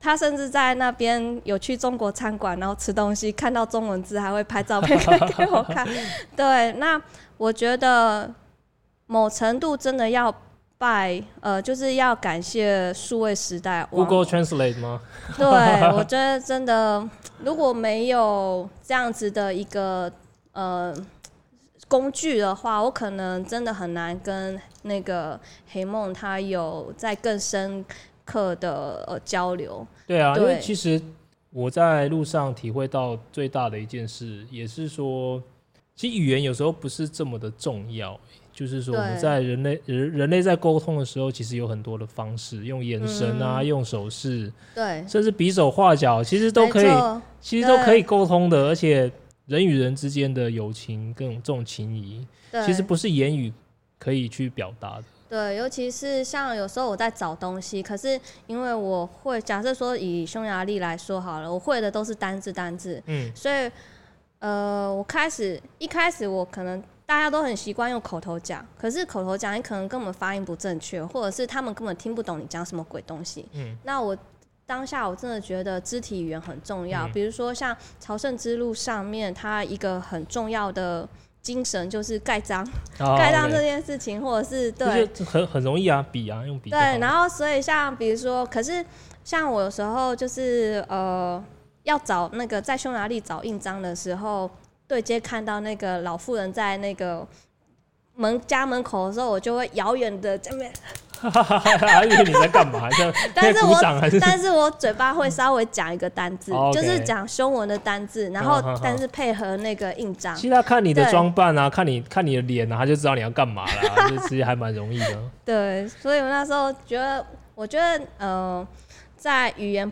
他甚至在那边有去中国餐馆，然后吃东西，看到中文字还会拍照片给我看。对，那我觉得某程度真的要就是要感谢数位时代 Google Translate 吗？对，我觉得真的如果没有这样子的一个工具的话，我可能真的很难跟那个黑梦他有在更深刻的交流。对啊，对，因为其实我在路上体会到最大的一件事也是说，其实语言有时候不是这么的重要，就是说我们在人类在沟通的时候，其实有很多的方式，用眼神啊，用手势，对，甚至比手画脚，其实都可以沟通的。而且人与人之间的友情跟这种情谊，其实不是言语可以去表达的。对，尤其是像有时候我在找东西，可是因为我会，假设说以匈牙利来说好了，我会的都是单字，所以一开始我可能。大家都很习惯用口头讲，可是口头讲你可能根本发音不正确，或者是他们根本听不懂你讲什么鬼东西。那我当下我真的觉得肢体语言很重要，比如说像朝圣之路上面它一个很重要的精神就是盖章，盖章这件事情，或者是对，就很容易啊，笔啊，用笔。对，然后所以像比如说，可是像我有时候就是要找那个在匈牙利找印章的时候，对接看到那个老妇人在那个家门口的时候，我就会遥远的这边。还以为你在干嘛？但是我嘴巴会稍微讲一个单字，就是讲匈文的单字，然后但是配合那个印章。其实他看你的装扮啊，看你的脸啊，他就知道你要干嘛啦，就其实还蛮容易的。对，所以我那时候觉得，我觉得在语言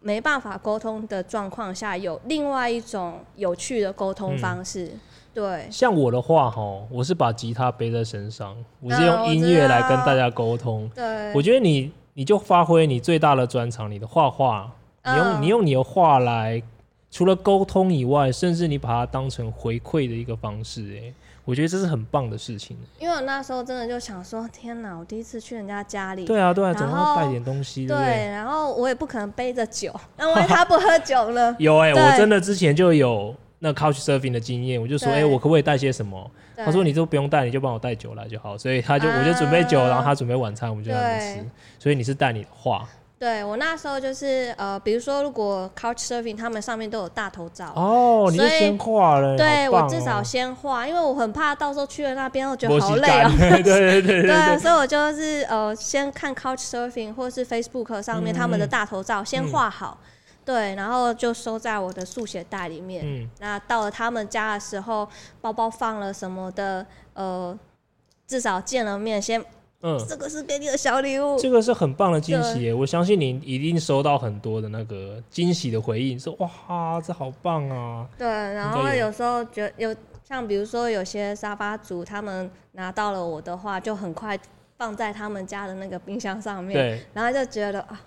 没办法沟通的状况下，有另外一种有趣的沟通方式。对，像我的话齁，我是把吉他背在身上，我是用音乐来跟大家沟通。对，我觉得你就发挥你最大的专长，你的画画，你用你的画来，除了沟通以外，甚至你把它当成回馈的一个方式，我觉得这是很棒的事情。因为我那时候真的就想说，天哪，我第一次去人家家里，对啊，总要带点东西，对，然后我也不可能背着酒，因为他不喝酒了。有我真的之前就有。那 Couchsurfing 的经验，我就说，我可不可以带些什么？他说你都不用带，你就帮我带酒来就好。所以我就准备酒，然后他准备晚餐，我们就让他们吃。所以你是带你的话。对，我那时候就是比如说如果 Couchsurfing 他们上面都有大头照你就先画了。对，我至少先画，因为我很怕到时候去了那边我觉得好累对，所以我就是先看 Couchsurfing 或是 Facebook 上面他们的大头照先画好。对，然后就收在我的速写袋里面。那到了他们家的时候，包包放了什么的，至少见了面先，这个是给你的小礼物。这个是很棒的惊喜耶！我相信你一定收到很多的那个惊喜的回应，说哇，这好棒啊！对，然后有时候觉得像比如说有些沙发族，他们拿到了我的话，就很快放在他们家的那个冰箱上面，对，然后就觉得啊。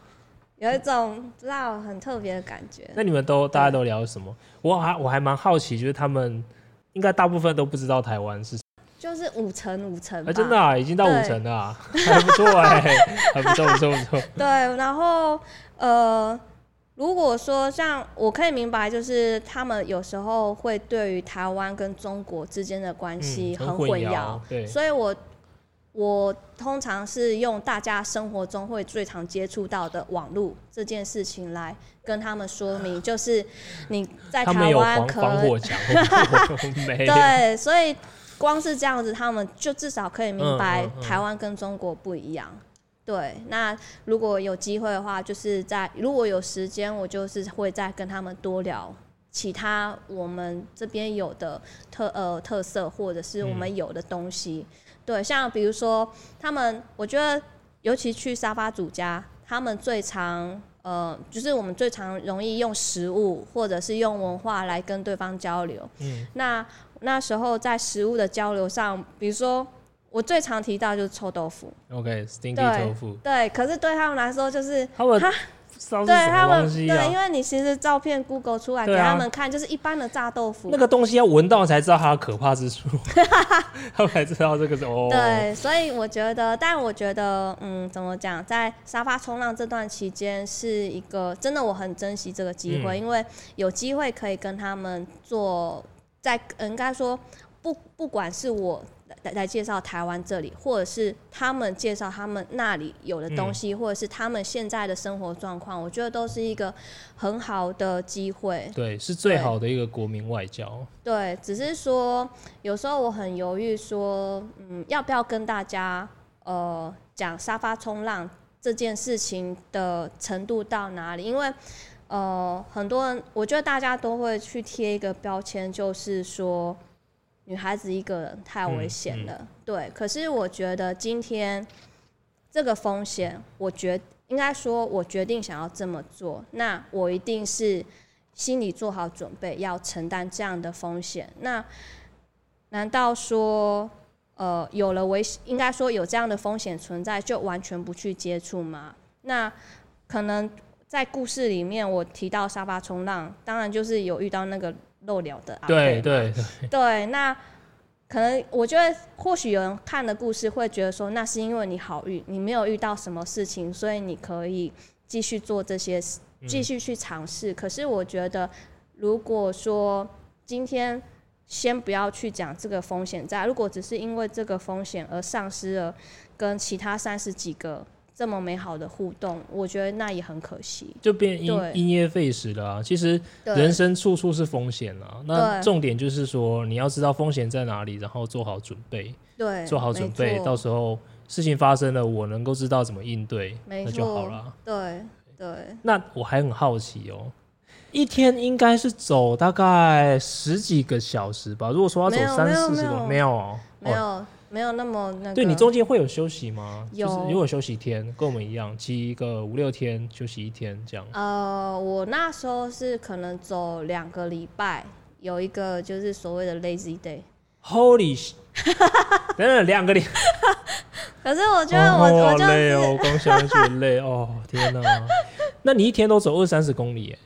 有一种不知道很特别的感觉。那你们大家都聊什么？我还蛮好奇，就是他们应该大部分都不知道台湾是，就是五成吧。真的已经到5成了，还不错还不错。对，然后如果说像我可以明白，就是他们有时候会对于台湾跟中国之间的关系很混淆，对，所以我通常是用大家生活中会最常接触到的网络这件事情来跟他们说明，就是你在台湾可以防火墙，对，所以光是这样子，他们就至少可以明白台湾跟中国不一样。对，那如果有机会的话，如果有时间，我就是会再跟他们多聊其他我们这边有的特色，或者是我们有的东西。对，像比如说他们，我觉得尤其去沙发主家，他们最常就是我们最常容易用食物或者是用文化来跟对方交流。那时候在食物的交流上，比如说我最常提到就是臭豆腐 ，stinky 豆腐，对，可是对他们来说就是他们。对他们，对，因为你其实照片 Google 出来给他们看，就是一般的炸豆腐。那个东西要闻到才知道它的可怕之处，他们才知道这个是对，所以我觉得，但我觉得，怎么讲，在沙发冲浪这段期间是一个真的我很珍惜这个机会，因为有机会可以跟他们应该说不管是我。来介绍台湾这里，或者是他们介绍他们那里有的东西，或者是他们现在的生活状况，我觉得都是一个很好的机会。对，是最好的一个国民外交。对，只是说有时候我很犹豫说，要不要跟大家讲沙发冲浪这件事情的程度到哪里？因为很多人，我觉得大家都会去贴一个标签，就是说。女孩子一个人太危险了，对。可是我觉得今天这个风险，应该说，我决定想要这么做，那我一定是心里做好准备，要承担这样的风险。那难道说，应该说有这样的风险存在，就完全不去接触吗？那可能在故事里面，我提到沙发冲浪，当然就是有遇到那个。漏聊的啊，对，那可能我觉得，或许有人看的故事会觉得说，那是因为你你没有遇到什么事情，所以你可以继续做这些，继续去尝试。可是我觉得，如果说今天先不要去讲这个风险在，如果只是因为这个风险而丧失了跟其他30几个这么美好的互动，我觉得那也很可惜，就变因噎废食了啊。其实人生处处是风险啊，那重点就是说你要知道风险在哪里，然后做好准备。对，做好准备，到时候事情发生了，我能够知道怎么应对，那就好了。对对。那我还很好奇哦，一天应该是走大概10几个小时吧？如果说要走30-40个，没有哦，没有。哦，没有那么那个。对，你中间会有休息吗？有，就是如果休息天跟我们一样，7个5-6天休息1天这样。我那时候是可能走2个礼拜，有一个就是所谓的 lazy day。Holy shit！ 等等，2个礼拜。可是我觉得我就是累哦，我刚想起累哦，天哪！那你一天都走20-30公里耶？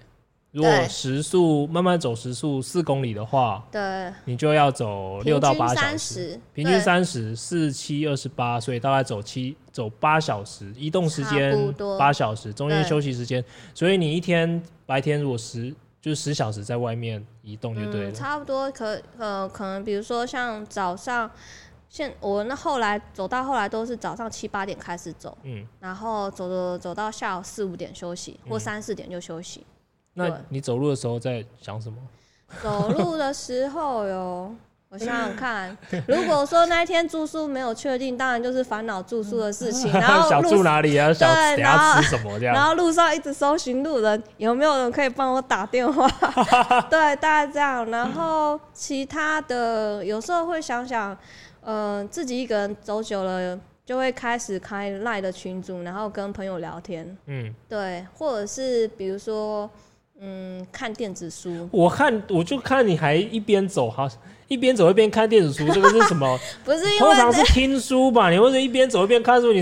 如果时速慢慢走，时速4公里的话，对，你就要走6到8小时，平均30，4、7、28，所以大概走8小时，移动时间8小时，中间休息时间，所以你一天白天如果10小时在外面移动就对了，差不多可能比如说像早上。我那后来走到后来都是早上7-8点开始走，然后走到下午4-5点休息，或3-4点就休息。那你走路的时候在想什么？走路的时候哟，我想想看，如果说那天住宿没有确定，当然就是烦恼住宿的事情，然后想住哪里啊，想等下吃什么这样，然后路上一直搜寻路人，有没有人可以帮我打电话？对，大概这样。然后其他的有时候会想想。自己一个人走久了，就会开始开 LINE 的群组，然后跟朋友聊天。对，或者是比如说，看电子书。我就看你还一边走哈，一边走一边看电子书，这个是什么？不是因为通常是听书吧？你或者一边走一边看书，你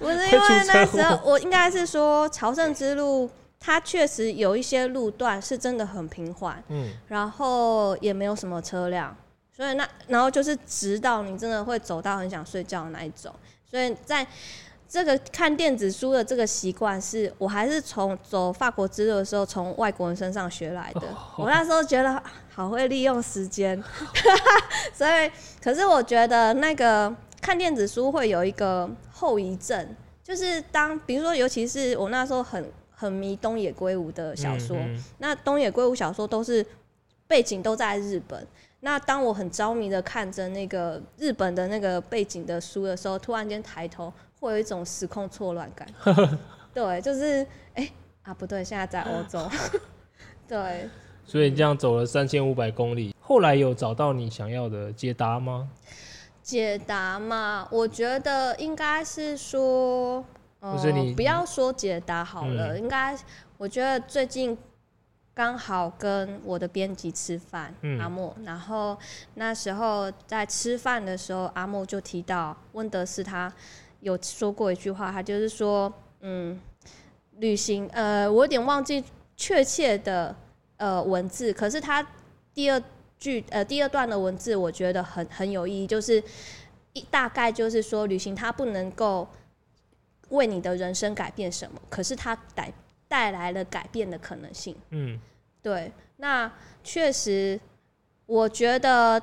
不是因为那时候我应该是说朝圣之路。它确实有一些路段是真的很平缓，然后也没有什么车辆。所以然后就是直到你真的会走到很想睡觉的那一种，所以在这个看电子书的这个习惯是我还是从走法国之路的时候从外国人身上学来的。我那时候觉得好会利用时间所以可是我觉得那个看电子书会有一个后遗症，就是比如说尤其是我那时候很迷东野圭吾的小说，那东野圭吾小说都是背景都在日本，那当我很着迷的看着那个日本的那个背景的书的时候，突然间抬头会有一种时空错乱感对，就是不对，现在在欧洲对，所以你这样走了3500公里，后来有找到你想要的解答吗？解答嘛，我觉得应该是说，不要说解答好了，应该我觉得最近刚好跟我的编辑吃饭，阿莫，然后那时候在吃饭的时候，阿莫就提到温德斯他有说过一句话，他就是说，旅行，我有点忘记确切的文字，可是他第二段的文字我觉得很有意义，就是大概就是说，旅行它不能够为你的人生改变什么，可是它带来了改变的可能性。对，那确实我觉得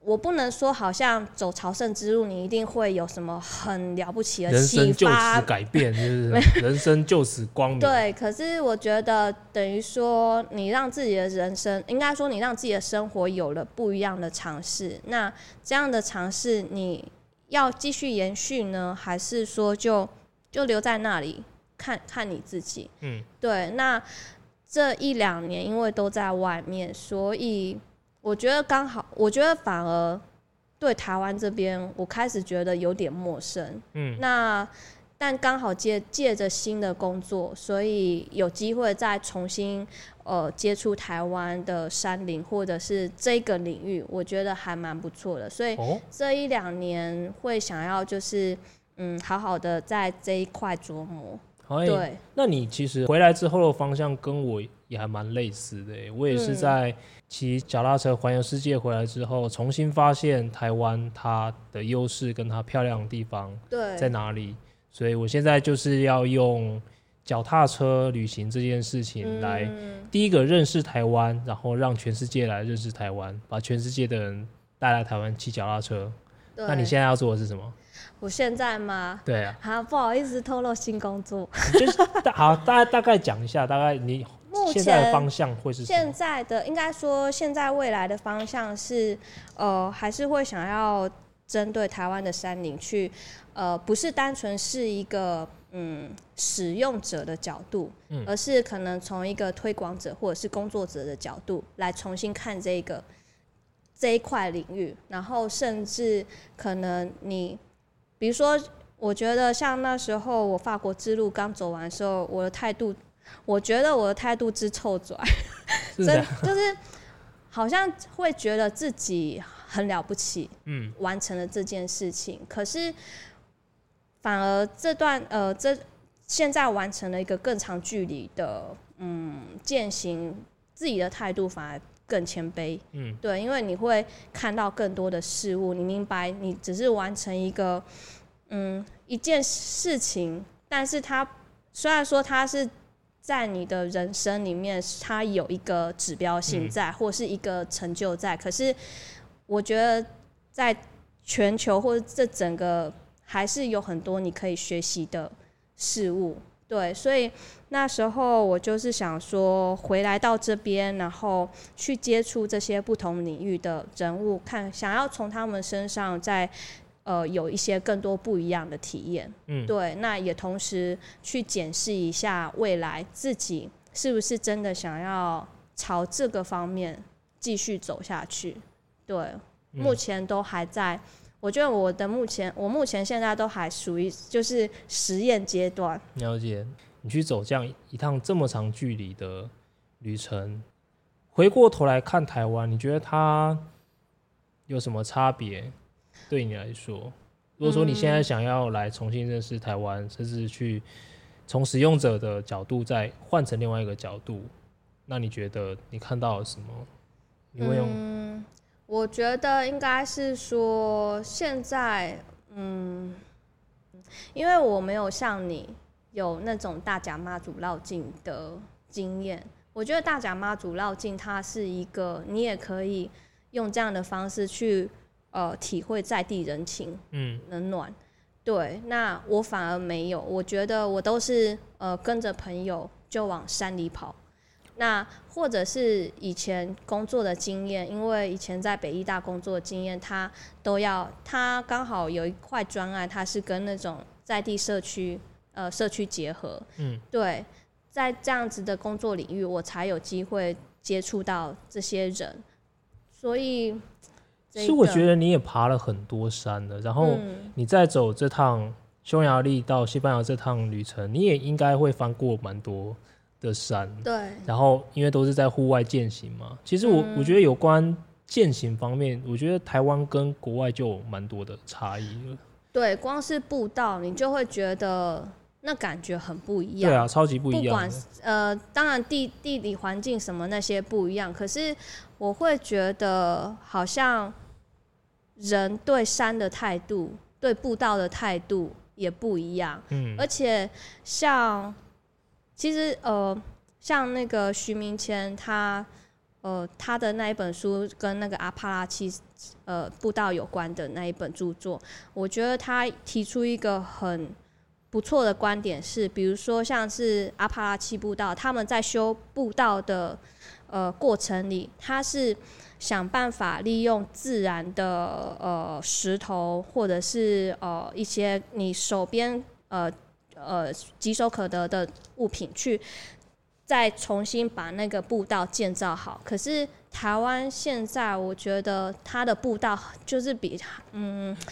我不能说好像走朝圣之路你一定会有什么很了不起的启发，人生就此改变就是人生就此光明对，可是我觉得等于说你让自己的人生，应该说你让自己的生活有了不一样的尝试，那这样的尝试你要继续延续呢，还是说就留在那里看你自己。对，那这1-2年因为都在外面，所以我觉得刚好，我觉得反而对台湾这边我开始觉得有点陌生。但刚好借着新的工作，所以有机会再重新接触台湾的山林或者是这个领域，我觉得还蛮不错的，所以这1-2年会想要就是好好的在这一块琢磨。对，那你其实回来之后的方向跟我也还蛮类似的，我也是在骑脚踏车环游世界回来之后，重新发现台湾它的优势跟它漂亮的地方在哪里，所以我现在就是要用脚踏车旅行这件事情来、第一个认识台湾，然后让全世界来认识台湾，把全世界的人带来台湾骑脚踏车。那你现在要做的是什么？我现在吗？对啊，好，不好意思透露新工作。就是好，大概讲一下，大概你现在的方向会是什么？现在的应该说，现在未来的方向是，还是会想要针对台湾的山林去，不是单纯是一个使用者的角度，而是可能从一个推广者或者是工作者的角度来重新看这一块领域，然后甚至可能你，比如说，我觉得像那时候我法国之路刚走完的时候，我觉得我的态度之臭拽，真的就是好像会觉得自己很了不起，完成了这件事情，可是反而这段现在完成了一个更长距离的践行，自己的态度反而更谦卑，对，因为你会看到更多的事物，你明白你只是完成一个一件事情，但是它虽然说它是在你的人生里面它有一个指标性在，或是一个成就在，可是我觉得在全球或者这整个还是有很多你可以学习的事物，对，所以那时候我就是想说回来到这边，然后去接触这些不同领域的人物，看想要从他们身上再有一些更多不一样的体验，对，那也同时去检视一下未来自己是不是真的想要朝这个方面继续走下去，对，目前都还在，我觉得我目前现在都还属于就是实验阶段。了解，你去走这样一趟这么长距离的旅程，回过头来看台湾，你觉得它有什么差别？对你来说，如果说你现在想要来重新认识台湾，甚至去从使用者的角度再换成另外一个角度，那你觉得你看到了什么？你会用？我觉得应该是说现在因为我没有像你有那种大甲妈祖绕境的经验，我觉得大甲妈祖绕境它是一个你也可以用这样的方式去体会在地人情冷暖，对，那我反而没有，我觉得我都是跟着朋友就往山里跑，那或者是以前工作的经验，因为以前在北医大工作的经验，他刚好有一块专案，他是跟那种在地社区结合，对，在这样子的工作领域，我才有机会接触到这些人，所以其实我觉得你也爬了很多山了，然后你再走这趟匈牙利到西班牙这趟旅程，你也应该会翻过蛮多的山，对，然后因为都是在户外健行嘛，其实我觉得有关健行方面，我觉得台湾跟国外就有蛮多的差异了，对，光是步道你就会觉得那感觉很不一样，对啊，超级不一样，不管当然地理环境什么那些不一样，可是我会觉得好像人对山的态度对步道的态度也不一样，而且像其实像那个徐明谦他的那一本书跟那个阿帕拉契步道有关的那一本著作，我觉得他提出一个很不错的观点是，比如说像是阿帕拉契步道，他们在修步道的过程里，他是想办法利用自然的石头或者是一些你手边棘手可得的物品去再重新把那个步道建造好，可是台湾现在我觉得它的步道就是比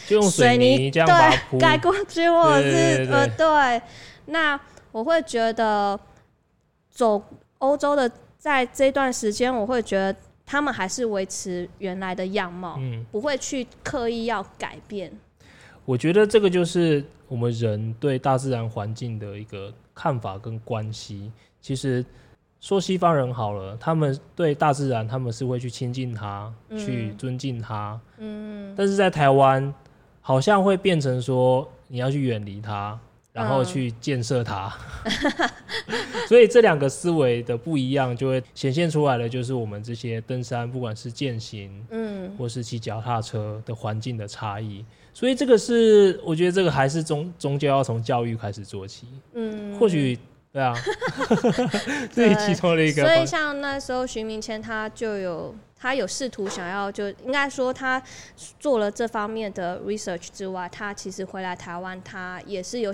就用水泥这样把它铺盖过去，或者是对，那我会觉得走欧洲的在这段时间，我会觉得他们还是维持原来的样貌，不会去刻意要改变。我觉得这个就是我们人对大自然环境的一个看法跟关系。其实说西方人好了，他们对大自然他们是会去亲近它，去尊敬它，但是在台湾好像会变成说你要去远离它，然后去建设它、所以这两个思维的不一样就会显现出来了，就是我们这些登山不管是健行、或是骑脚踏车的环境的差异。所以这个是我觉得这个还是终究要从教育开始做起，或许对啊这是其中的一个。所以像那时候徐明谦他有试图想要，就应该说他做了这方面的 research 之外，他其实回来台湾他也是有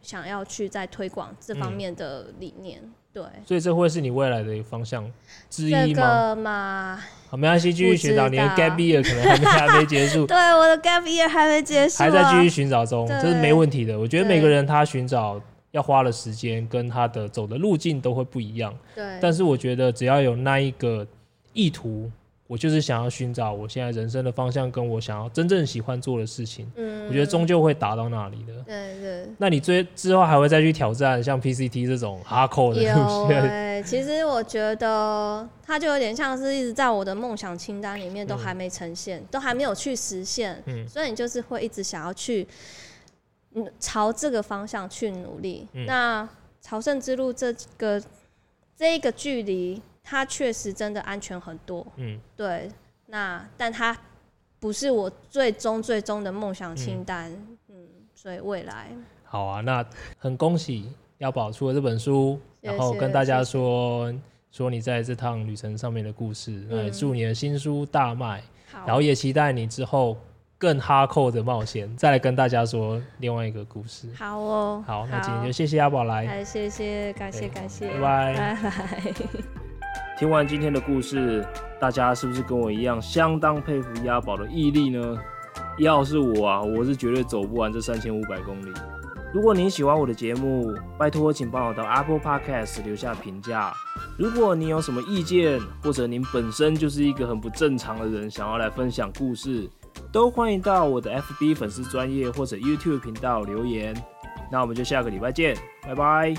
想要去再推广这方面的理念、对，所以这会是你未来的方向之一吗？这个嘛，好，没关系，继续寻找你的 gap year 可能还没结束对，我的 gap year 还没结束、还在继续寻找中，这是没问题的。我觉得每个人他寻找要花的时间跟他的走的路径都会不一样，对，但是我觉得只要有那一个意图，我就是想要寻找我现在人生的方向跟我想要真正喜欢做的事情、我觉得终究会达到那里的。对对，那你之后还会再去挑战像 PCT 这种 hardcore 的路线？有欸，其实我觉得它就有点像是一直在我的梦想清单里面都还没呈现、都还没有去实现、所以你就是会一直想要去朝这个方向去努力、那朝圣之路这一个距离它确实真的安全很多，对，但它不是我最终的梦想清单，所以未来好啊。那很恭喜耀保出了这本书，谢谢，然后跟大家说你在这趟旅程上面的故事，也祝你的新书大卖，然后也期待你之后更hardcore的冒险，再来跟大家说另外一个故事。好哦，好，那今天就谢谢耀保来，谢谢，感谢，拜拜。听完今天的故事，大家是不是跟我一样相当佩服耀保的毅力呢？要是我啊，我是绝对走不完这3500公里。如果您喜欢我的节目，拜托请帮我到 Apple Podcast 留下评价。如果您有什么意见，或者您本身就是一个很不正常的人，想要来分享故事，都欢迎到我的 FB 粉丝专页或者 YouTube 频道留言。那我们就下个礼拜见，拜拜。